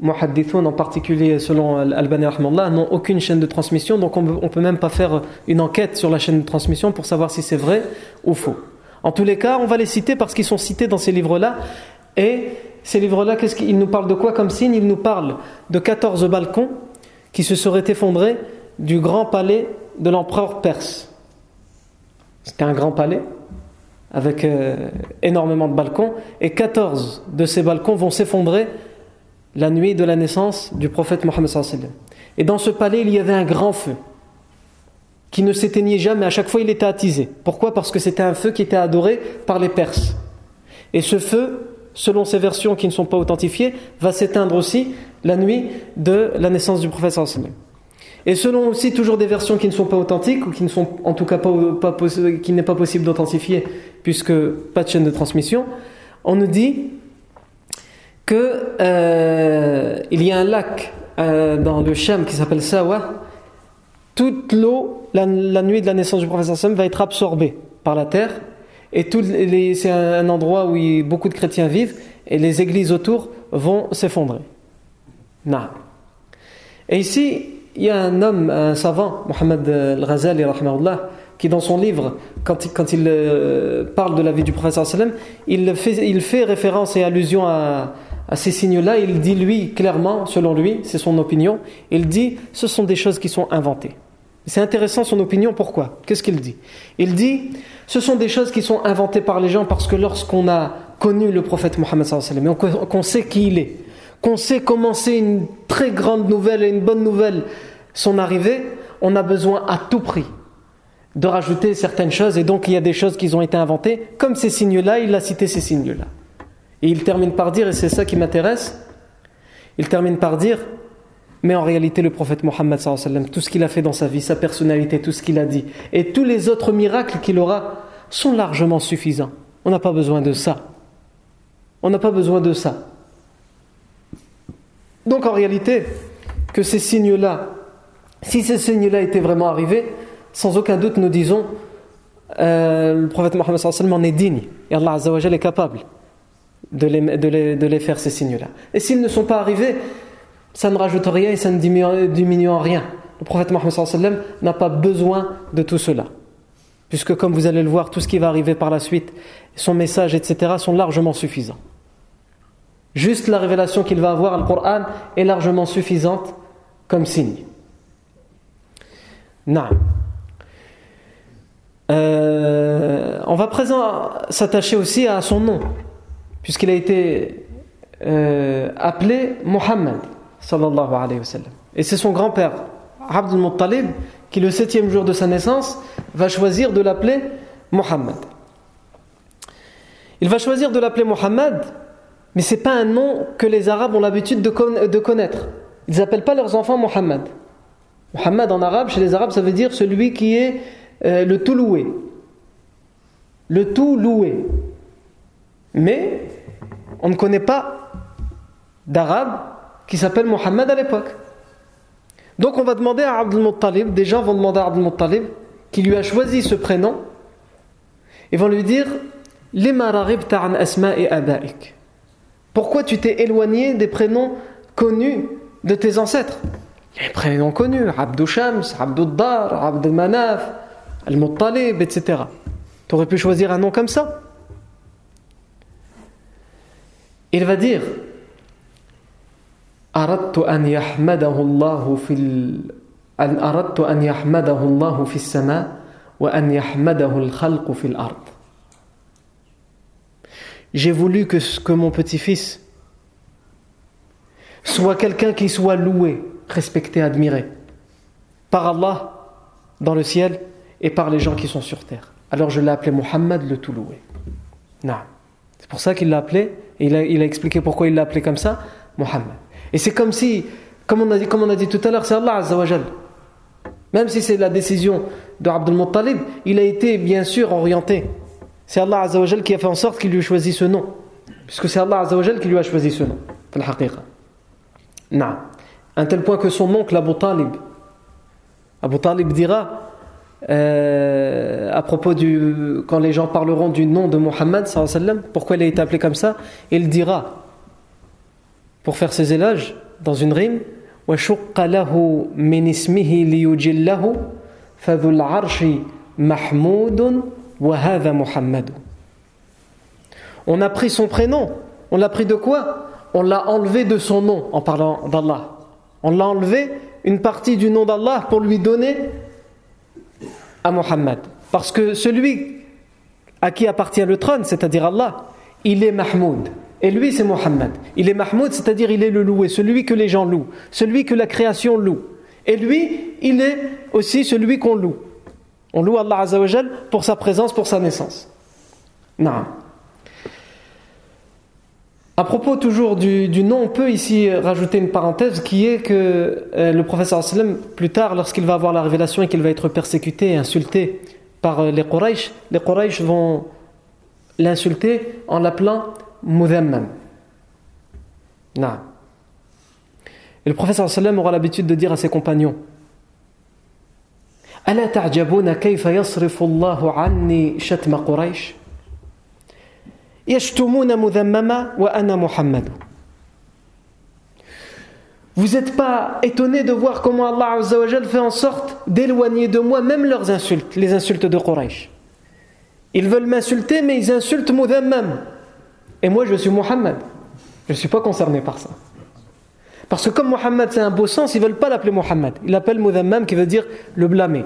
muhaddithoun, en particulier selon Al-Albani rahimahullah, n'ont aucune chaîne de transmission, donc on ne peut même pas faire une enquête sur la chaîne de transmission pour savoir si c'est vrai ou faux. En tous les cas, on va les citer parce qu'ils sont cités dans ces livres-là. Et ces livres-là, qu'est-ce qu'ils nous parlent de quoi comme signe? Ils nous parlent de 14 balcons qui se seraient effondrés du grand palais de l'empereur perse. C'était un grand palais avec énormément de balcons, et 14 de ces balcons vont s'effondrer la nuit de la naissance du prophète Mohammed sallallahu alayhi wa sallam. Et dans ce palais, il y avait un grand feu qui ne s'éteignait jamais, à chaque fois il était attisé. Pourquoi? Parce que c'était un feu qui était adoré par les Perses. Et ce feu, selon ces versions qui ne sont pas authentifiées, va s'éteindre aussi la nuit de la naissance du prophète sallallahu alayhi wa sallam. Et selon aussi toujours des versions qui ne sont pas authentiques, ou qui ne sont en tout cas qui n'est pas possible d'authentifier, puisque pas de chaîne de transmission, on nous dit que il y a un lac dans le Cham qui s'appelle Sawa. Toute l'eau, la nuit de la naissance du prophète sallam, va être absorbée par la terre, et c'est un endroit où beaucoup de chrétiens vivent, et les églises autour vont s'effondrer. Nah. Et ici, il y a un homme, un savant, Mohamed Al-Ghazali rahimahullah, qui dans son livre, quand il parle de la vie du prophète sallam, il fait référence et allusion à ces signes-là. Il dit, lui, clairement, selon lui, c'est son opinion, il dit, ce sont des choses qui sont inventées. C'est intéressant son opinion, pourquoi? Qu'est-ce qu'il dit? Il dit, ce sont des choses qui sont inventées par les gens, parce que lorsqu'on a connu le prophète Mohammed sallallahu alayhi wa sallam, qu'on sait qui il est, qu'on sait comment c'est une très grande nouvelle et une bonne nouvelle son arrivée, on a besoin à tout prix de rajouter certaines choses, et donc il y a des choses qui ont été inventées, comme ces signes-là. Il a cité ces signes-là. Et il termine par dire, et c'est ça qui m'intéresse, il termine par dire, mais en réalité, le prophète Mohammed sallallahu alayhi wa sallam, tout ce qu'il a fait dans sa vie, sa personnalité, tout ce qu'il a dit, et tous les autres miracles qu'il aura, sont largement suffisants. On n'a pas besoin de ça. On n'a pas besoin de ça. Donc en réalité, que ces signes-là, si ces signes-là étaient vraiment arrivés, sans aucun doute nous disons, le prophète Mohammed sallallahu alayhi wa sallam en est digne, et Allah azza wa jalla est capable de les faire, ces signes-là. Et s'ils ne sont pas arrivés, ça ne rajoute rien et ça ne diminue en rien. Le prophète Mohammed sallallahu alayhi wa sallam n'a pas besoin de tout cela, puisque comme vous allez le voir, tout ce qui va arriver par la suite, son message, etc., sont largement suffisants. Juste la révélation qu'il va avoir, le Coran, est largement suffisante comme signe. Naam. On va présent s'attacher aussi à son nom, puisqu'il a été appelé Muhammad sallallahu alayhi wa sallam, et c'est son grand-père Abd al-Muttalib qui, le 7e jour de sa naissance, va choisir de l'appeler Muhammad. Il va choisir de l'appeler Muhammad, mais c'est pas un nom que les Arabes ont l'habitude de connaître. Ils n'appellent pas leurs enfants Muhammad. Muhammad en arabe, chez les Arabes, ça veut dire celui qui est le tout loué, le tout loué. Mais on ne connaît pas d'arabe qui s'appelle Muhammad à l'époque. Donc on va demander à Abd al-Muttalib, des gens vont demander à Abd al-Muttalib, qui lui a choisi ce prénom, et vont lui dire, lima raghibta an asma'i abaik, pourquoi tu t'es éloigné des prénoms connus de tes ancêtres? Les prénoms connus, Abdou Shams, Abdou Dar, Abdou Manaf, Al-Muttalib, etc. Tu aurais pu choisir un nom comme ça. Il va dire, أردت أن يحمده الله في السماء وأن يحمده الخلق في الأرض. J'ai voulu que mon petit-fils soit quelqu'un qui soit loué, respecté, admiré par Allah dans le ciel et par les gens qui sont sur terre. Alors je l'ai appelé Muhammad le tout loué. Naam. C'est pour ça qu'il l'a appelé, et il a expliqué pourquoi il l'a appelé comme ça, Muhammad. Et c'est comme si, comme on a dit tout à l'heure, c'est Allah Azza wa Jal. Même si c'est la décision de Abdul Muttalib, il a été bien sûr orienté. C'est Allah Azza wa Jal qui a fait en sorte qu'il lui choisisse ce nom, puisque c'est Allah Azza wa Jal qui lui a choisi ce nom. Naam. À un tel point que son oncle Abu Talib dira à propos du, quand les gens parleront du nom de Muhammad sallallahu alayhi wa sallam, pourquoi il a été appelé comme ça, il dira pour faire ses éloges dans une rime: wa shaqqa lahu min ismihi li yujillahu fa dhul arshi mahmoudun wa hadha Muhammad. On a pris son prénom, on l'a pris de quoi? On l'a enlevé de son nom en parlant d'Allah. On l'a enlevé une partie du nom d'Allah pour lui donner à Muhammad, parce que celui à qui appartient le trône, c'est-à-dire Allah, il est Mahmoud, et lui c'est Muhammad. Il est Mahmoud, c'est-à-dire il est le loué, celui que les gens louent, celui que la création loue, et lui il est aussi celui qu'on loue. On loue Allah Azza wa Jal pour sa présence, pour sa naissance. Naam. À propos toujours du nom, on peut ici rajouter une parenthèse qui est que le professeur sallam, plus tard, lorsqu'il va avoir la révélation et qu'il va être persécuté et insulté par les Quraysh vont l'insulter en l'appelant Mudhammam. Naam. Et le professeur sallam aura l'habitude de dire à ses compagnons: Ala ta'jabuna kayfa yasrifu Allahu anni shatma Quraysh? Vous n'êtes pas étonnés de voir comment Allah Azza wa Jal fait en sorte d'éloigner de moi même leurs insultes, les insultes de Quraysh. Ils veulent m'insulter, mais ils insultent Mudhammam. Et moi je suis Muhammad. Je ne suis pas concerné par ça. Parce que comme Muhammad c'est un beau sens, ils ne veulent pas l'appeler Muhammad. Ils l'appellent Mudhammam, qui veut dire le blâmer.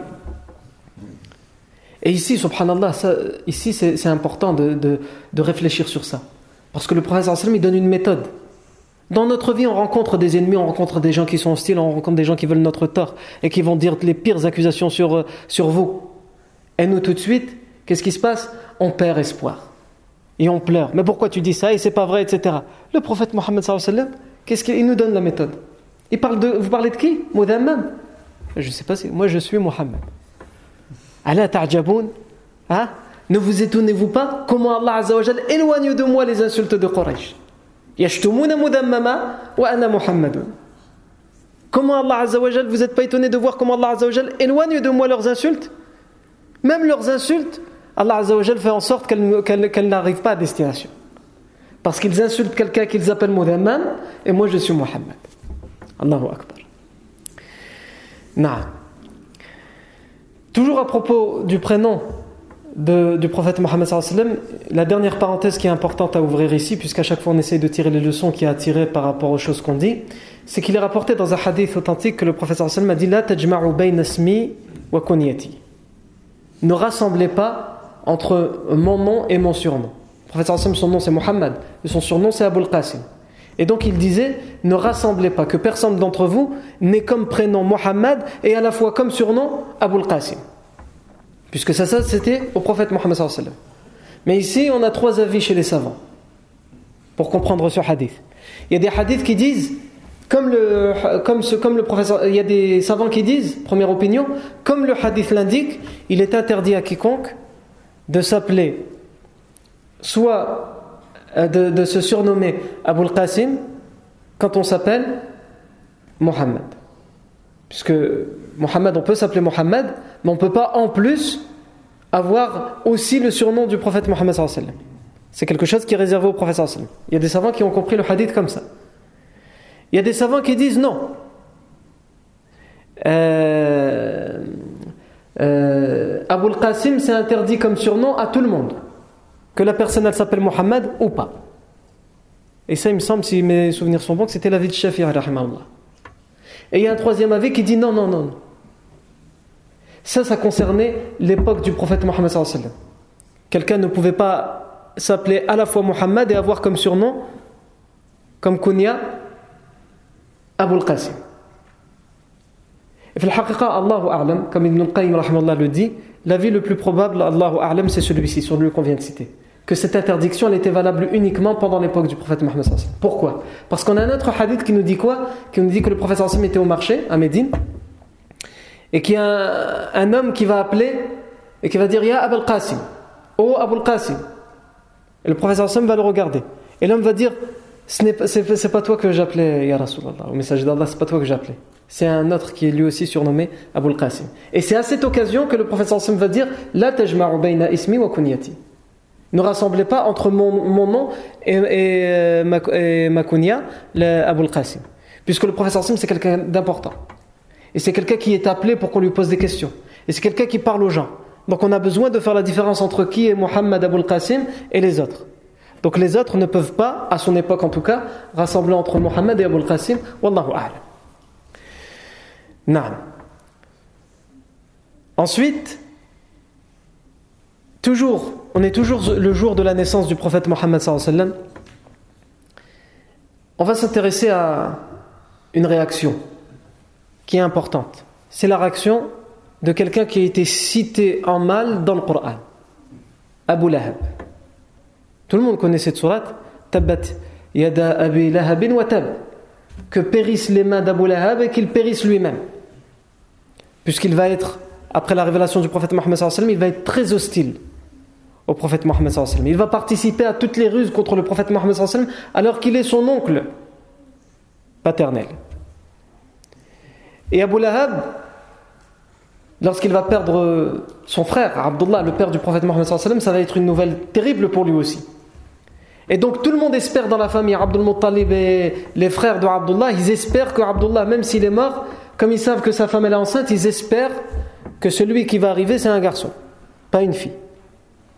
Et ici, subhanallah, ça, ici c'est important de réfléchir sur ça. Parce que le prophète sallallahu alayhi wa sallam, il donne une méthode. Dans notre vie, on rencontre des ennemis, on rencontre des gens qui sont hostiles, on rencontre des gens qui veulent notre tort et qui vont dire les pires accusations sur vous. Et nous, tout de suite, qu'est-ce qui se passe? On perd espoir. Et on pleure. Mais pourquoi tu dis ça? Et c'est pas vrai, etc. Le prophète Mohammed sallallahu alayhi wa sallam, qu'est-ce qu'il nous donne la méthode? Il parle de, vous parlez de qui? Mudhammam. Je ne sais pas si... Moi, je suis Muhammad. Ala ta'jaboun, hein? Ne vous étonnez-vous pas comment Allah Azza wa Jal éloigne de moi les insultes de Quraysh. Yashtumuna mudhammama wa ana Muhammadun. Comment Allah Azza wa Jal, vous n'êtes pas étonnés de voir comment Allah Azza wa Jal éloigne de moi leurs insultes? Même leurs insultes, Allah Azza wa Jal fait en sorte qu'elles n'arrivent pas à destination. Parce qu'ils insultent quelqu'un qu'ils appellent Mudhammam, et moi je suis Muhammad. Allahu Akbar. Naam. Toujours à propos du prénom du prophète Mohammed sallallahu alayhi wa sallam, la dernière parenthèse qui est importante à ouvrir ici, puisqu'à chaque fois on essaye de tirer les leçons qu'il y a à tirer par rapport aux choses qu'on dit, c'est qu'il est rapporté dans un hadith authentique que le prophète sallallahu alayhi wa sallam a dit: La tajma'u bayna ismi wa kunyati. Ne rassemblez pas entre mon nom et mon surnom. Le prophète sallallahu alayhi wa sallam, son nom c'est Mohammed, et son surnom c'est Abul Qasim. Et donc il disait: ne rassemblez pas, que personne d'entre vous n'ait comme prénom Muhammad et à la fois comme surnom Abul Qasim. Puisque ça c'était au prophète Muhammad sallallahu alayhi wa sallam. Mais ici on a trois avis chez les savants pour comprendre ce hadith. Il y a des hadiths qui disent comme le professeur, il y a des savants qui disent, première opinion, comme le hadith l'indique, il est interdit à quiconque de s'appeler soit de se surnommer Abul Qasim quand on s'appelle Muhammad, puisque Muhammad, on peut s'appeler Muhammad, mais on ne peut pas en plus avoir aussi le surnom du prophète Muhammad sallallahu alayhi wa sallam. C'est quelque chose qui est réservé au prophète sallallahu alayhi wa sallam. Il y a des savants qui ont compris le hadith comme ça. Il y a des savants qui disent non, Abul Qasim c'est interdit comme surnom à tout le monde, que la personne elle s'appelle Muhammad ou pas. Et ça, il me semble, si mes souvenirs sont bons, que c'était l'avis de Shafi'i, rahimahullah. Et il y a un troisième avis qui dit non. Ça concernait l'époque du prophète Mohammed sallallahu alayhi wa sallam. Quelqu'un ne pouvait pas s'appeler à la fois Mohammed et avoir comme surnom, comme kunya, Abu al-Qasim. Et fil haqiqa, Allahu a'lam, comme Ibn al-Qayyim rahimahullah le dit, l'avis le plus probable, Allahu a'lam, c'est celui-ci, sur lui qu'on vient de citer. Que cette interdiction elle était valable uniquement pendant l'époque du prophète Mohammed sallallahu alayhi wa sallam. Pourquoi ? Parce qu'on a un autre hadith qui nous dit quoi ? Qui nous dit que le prophète sallallahu alayhi wa sallam était au marché à Médine et qu'il y a un homme qui va appeler et qui va dire « Ya Abul Qasim »« Oh Abul Qasim » et le prophète sallallahu alayhi wa sallam va le regarder et l'homme va dire « C'est pas toi que j'appelais Ya Rasulallah, au message d'Allah, c'est pas toi que j'appelais. » C'est un autre qui est lui aussi surnommé Abul Qasim. Et c'est à cette occasion que le prophète sallallahu alayhi wa sallam va dire « La tajma'u bayna ismi wa kunyati » Ne rassemblez pas entre mon nom et ma kunya, Abul Qasim. Puisque le prophète sallallahu alayhi wa sallam, c'est quelqu'un d'important. Et c'est quelqu'un qui est appelé pour qu'on lui pose des questions. Et c'est quelqu'un qui parle aux gens. Donc on a besoin de faire la différence entre qui est Muhammad Abul Qasim et les autres. Donc les autres ne peuvent pas, à son époque en tout cas, rassembler entre Muhammad et Abul Qasim. Wallahu a'lam. Naam. Ensuite, on est toujours le jour de la naissance du prophète Mohammed sallallahu alayhi wa sallam. On va s'intéresser à une réaction qui est importante. C'est la réaction de quelqu'un qui a été cité en mal dans le Coran. Abu Lahab. Tout le monde connaît cette sourate. Tabbat yada abi lahabin wa tab. Que périssent les mains d'Abu Lahab et qu'il périsse lui-même. Puisqu'il va être, après la révélation du prophète Mohammed sallallahu alayhi wa sallam, il va être très hostile au prophète Mohammed sallallahu alayhi wa sallam. Il va participer à toutes les ruses contre le prophète Mohammed sallallahu alayhi wa sallam alors qu'il est son oncle paternel. Et Abu Lahab, lorsqu'il va perdre son frère Abdullah, le père du prophète Mohammed sallallahu alayhi wa sallam, ça va être une nouvelle terrible pour lui aussi. Et donc tout le monde espère dans la famille Abdul Muttalib et les frères de Abdullah, ils espèrent que Abdullah, même s'il est mort, comme ils savent que sa femme est enceinte, ils espèrent que celui qui va arriver c'est un garçon, pas une fille.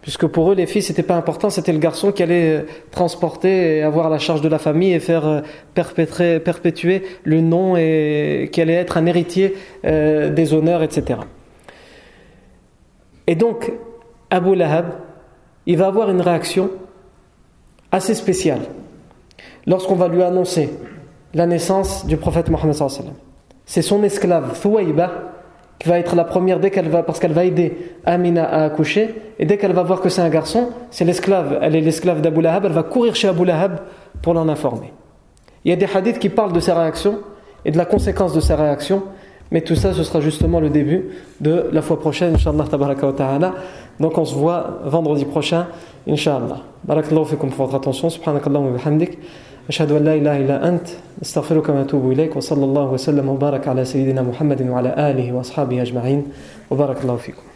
Puisque pour eux, les filles, c'était pas important, c'était le garçon qui allait transporter et avoir la charge de la famille et faire perpétuer le nom et qui allait être un héritier des honneurs, etc. Et donc, Abu Lahab, il va avoir une réaction assez spéciale lorsqu'on va lui annoncer la naissance du prophète Mohammed sallallahu alayhi wa sallam. C'est son esclave, Thuwayba, qui va être la première dès qu'elle va, parce qu'elle va aider Amina à accoucher, et dès qu'elle va voir que c'est un garçon, c'est l'esclave, elle est l'esclave d'Abu Lahab, elle va courir chez Abu Lahab pour l'en informer. Il y a des hadiths qui parlent de sa réaction et de la conséquence de sa réaction, mais tout ça, ce sera justement le début de la fois prochaine, Inch'Allah tabaraka wa ta'ala. Donc on se voit vendredi prochain, Inch'Allah. Barakallahu fikum pour votre attention, subhanakallahu wa bihamdik. أشهد أن لا إله إلا أنت أستغفرك وأتوب إليك وصلى الله وسلم وبارك على سيدنا محمد وعلى آله وأصحابه أجمعين وبارك الله فيكم